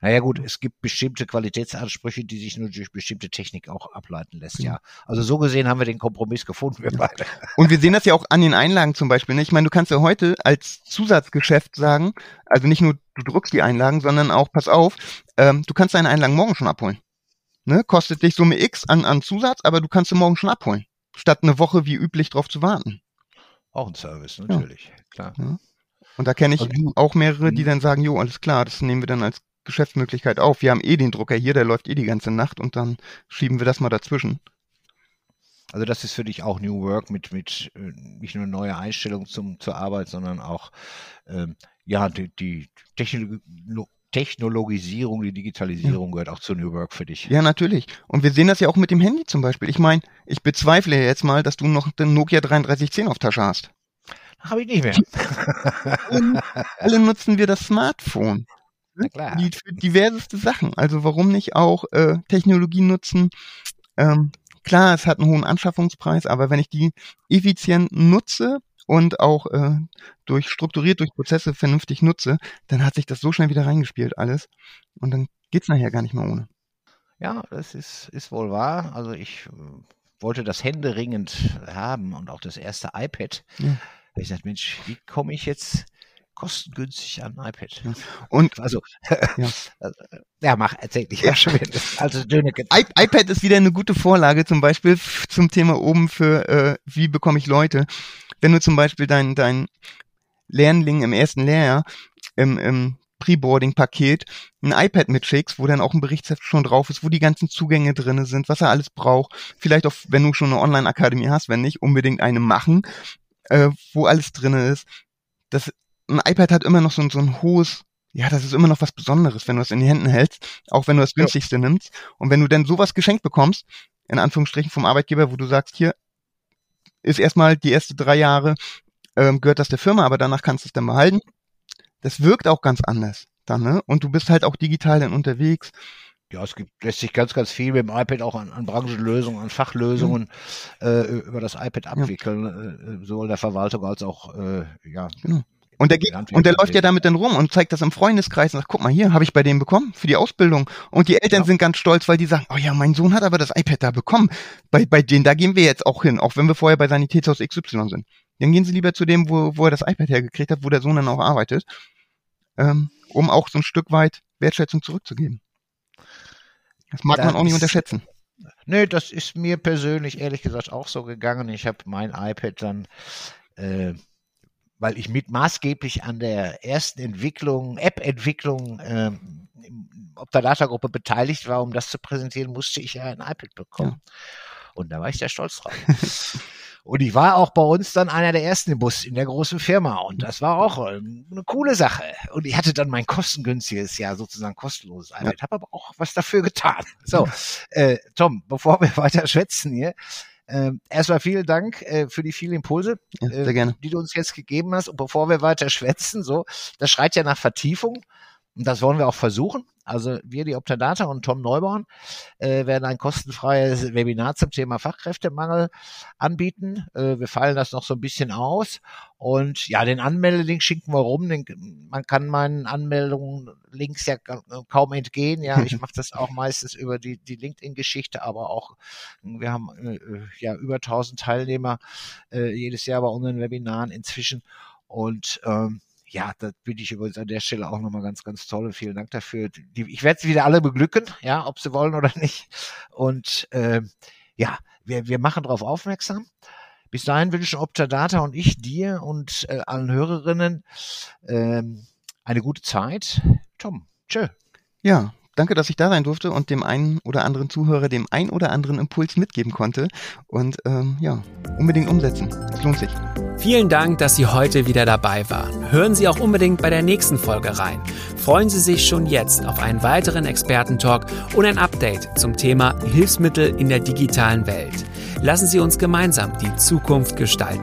Naja gut, es gibt bestimmte Qualitätsansprüche, die sich nur durch bestimmte Technik auch ableiten lässt, ja. Also so gesehen haben wir den Kompromiss gefunden, wir beide. Und wir sehen das ja auch an den Einlagen zum Beispiel, ne? Ich meine, du kannst ja heute als Zusatzgeschäft sagen, also nicht nur du druckst die Einlagen, sondern auch, pass auf, ähm, du kannst deine Einlagen morgen schon abholen. Ne? Kostet dich Summe X an, an Zusatz, aber du kannst sie morgen schon abholen, statt eine Woche wie üblich drauf zu warten. Auch ein Service, natürlich, ja. Klar. Ja. Und da kenne ich also, auch mehrere, die dann sagen, jo, alles klar, das nehmen wir dann als Geschäftsmöglichkeit auf. Wir haben eh den Drucker hier, der läuft eh die ganze Nacht und dann schieben wir das mal dazwischen. Also das ist für dich auch New Work mit, mit äh, nicht nur neue Einstellung zum, zur Arbeit, sondern auch ähm, ja, die, die Technologie, Technologisierung, die Digitalisierung gehört auch zu New Work für dich. Ja, natürlich. Und wir sehen das ja auch mit dem Handy zum Beispiel. Ich meine, ich bezweifle jetzt mal, dass du noch den Nokia dreiunddreißig zehn auf Tasche hast. Habe ich nicht mehr. Und alle nutzen wir das Smartphone. Klar. Die, für diverseste Sachen. Also warum nicht auch äh, Technologie nutzen? Ähm, klar, es hat einen hohen Anschaffungspreis, aber wenn ich die effizient nutze und auch äh, durch strukturiert durch Prozesse vernünftig nutze, dann hat sich das so schnell wieder reingespielt alles und dann geht's nachher gar nicht mehr ohne. Ja, das ist, ist wohl wahr. Also ich wollte das händeringend haben und auch das erste iPad. Ja. Ich dachte, Mensch, wie komme ich jetzt kostengünstig am iPad. Ja. Und also, ja, ja mach, erzähl dich ja schon wieder. Also, I- iPad ist wieder eine gute Vorlage zum Beispiel f- zum Thema oben für, äh, wie bekomme ich Leute. Wenn du zum Beispiel deinen dein Lernling im ersten Lehrjahr im, im Preboarding-Paket ein iPad mitschickst, wo dann auch ein Berichtsheft schon drauf ist, wo die ganzen Zugänge drin sind, was er alles braucht. Vielleicht auch, wenn du schon eine Online-Akademie hast, wenn nicht, unbedingt eine machen, äh, wo alles drin ist. Das ein iPad hat immer noch so ein, so ein hohes, ja, das ist immer noch was Besonderes, wenn du es in die Händen hältst, auch wenn du das günstigste ja. nimmst. Und wenn du dann sowas geschenkt bekommst, in Anführungsstrichen vom Arbeitgeber, wo du sagst, hier ist erstmal die ersten drei Jahre, ähm, gehört das der Firma, aber danach kannst du es dann behalten. Das wirkt auch ganz anders dann, ne? Und du bist halt auch digital dann unterwegs. Ja, es gibt, lässt sich ganz, ganz viel mit dem iPad auch an, an Branchenlösungen, an Fachlösungen mhm. äh, über das iPad abwickeln, ja. äh, sowohl der Verwaltung als auch, äh, ja, genau. Und der, geht, und der läuft ja damit dann rum und zeigt das im Freundeskreis und sagt, guck mal, hier habe ich bei dem bekommen für die Ausbildung. Und die Eltern ja. sind ganz stolz, weil die sagen, oh ja, mein Sohn hat aber das iPad da bekommen. Bei, bei denen, da gehen wir jetzt auch hin, auch wenn wir vorher bei Sanitätshaus X Y sind. Dann gehen sie lieber zu dem, wo, wo er das iPad hergekriegt hat, wo der Sohn dann auch arbeitet, ähm, um auch so ein Stück weit Wertschätzung zurückzugeben. Das mag das man auch nicht unterschätzen. Nee, das ist mir persönlich ehrlich gesagt auch so gegangen. Ich habe mein iPad dann... Äh, weil ich mit maßgeblich an der ersten Entwicklung, App-Entwicklung, ähm, opta data Gruppe beteiligt war, um das zu präsentieren, musste ich ja ein iPad bekommen. Ja. Und da war ich sehr stolz drauf. Und ich war auch bei uns dann einer der ersten im Bus in der großen Firma. Und das war auch eine coole Sache. Und ich hatte dann mein kostengünstiges, ja sozusagen kostenloses iPad. Ja. Habe aber auch was dafür getan. So, äh, Tom, bevor wir weiter schwätzen hier, Ähm, erstmal vielen Dank äh, für die vielen Impulse, ja, sehr äh, gerne. Die du uns jetzt gegeben hast. Und bevor wir weiter schwätzen, so, das schreit ja nach Vertiefung. Und das wollen wir auch versuchen. Also wir, die opta data und Tom Neuborn, äh, werden ein kostenfreies Webinar zum Thema Fachkräftemangel anbieten. Äh, wir feilen das noch so ein bisschen aus. Und ja, den Anmeldelink schicken wir rum. Den, man kann meinen Anmeldungen-Links ja g- kaum entgehen. Ja, ich mache das auch meistens über die, die LinkedIn-Geschichte, aber auch, wir haben äh, ja über tausend Teilnehmer äh, jedes Jahr bei unseren Webinaren inzwischen. Und ähm, ja, das bin ich übrigens an der Stelle auch nochmal ganz, ganz toll. Vielen Dank dafür. Die, ich werde sie wieder alle beglücken, ja, ob sie wollen oder nicht. Und äh, ja, wir, wir machen darauf aufmerksam. Bis dahin wünschen opta data und ich dir und äh, allen Hörerinnen äh, eine gute Zeit. Tom, tschö. Ja, Danke, dass ich da sein durfte und dem einen oder anderen Zuhörer dem einen oder anderen Impuls mitgeben konnte. Und ähm, ja, unbedingt umsetzen. Es lohnt sich. Vielen Dank, dass Sie heute wieder dabei waren. Hören Sie auch unbedingt bei der nächsten Folge rein. Freuen Sie sich schon jetzt auf einen weiteren Expertentalk und ein Update zum Thema Hilfsmittel in der digitalen Welt. Lassen Sie uns gemeinsam die Zukunft gestalten.